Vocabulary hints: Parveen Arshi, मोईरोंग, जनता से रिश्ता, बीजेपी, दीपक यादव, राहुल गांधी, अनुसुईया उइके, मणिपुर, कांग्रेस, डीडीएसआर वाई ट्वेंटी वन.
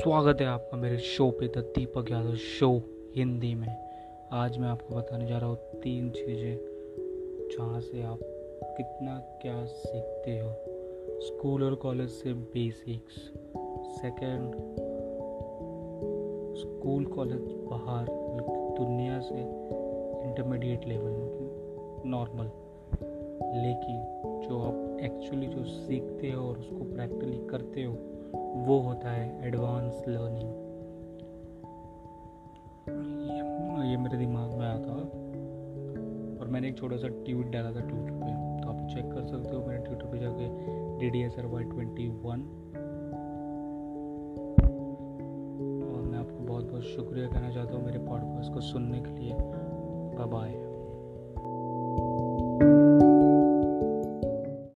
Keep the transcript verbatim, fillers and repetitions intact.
स्वागत है आपका मेरे शो पे, द दीपक यादव शो हिंदी में। आज मैं आपको बताने जा रहा हूँ तीन चीज़ें जहाँ से आप कितना क्या सीखते हो स्कूल और कॉलेज से। बेसिक्स, सेकंड स्कूल कॉलेज बाहर दुनिया से, इंटरमीडिएट लेवल नॉर्मल, लेकिन जो आप एक्चुअली जो सीखते हो और उसको प्रैक्टिकली करते हो वो होता है एडवांस लर्निंग। ये मेरे दिमाग में आया था और मैंने एक छोटा सा ट्वीट डाला था ट्विटर पे, तो आप चेक कर सकते हो मेरे ट्विटर पे जाके, डीडीएसआर वाई ट्वेंटी वन। और मैं आपको बहुत बहुत शुक्रिया कहना चाहता हूँ मेरे पॉडकास्ट को सुनने के लिए। Bye bye.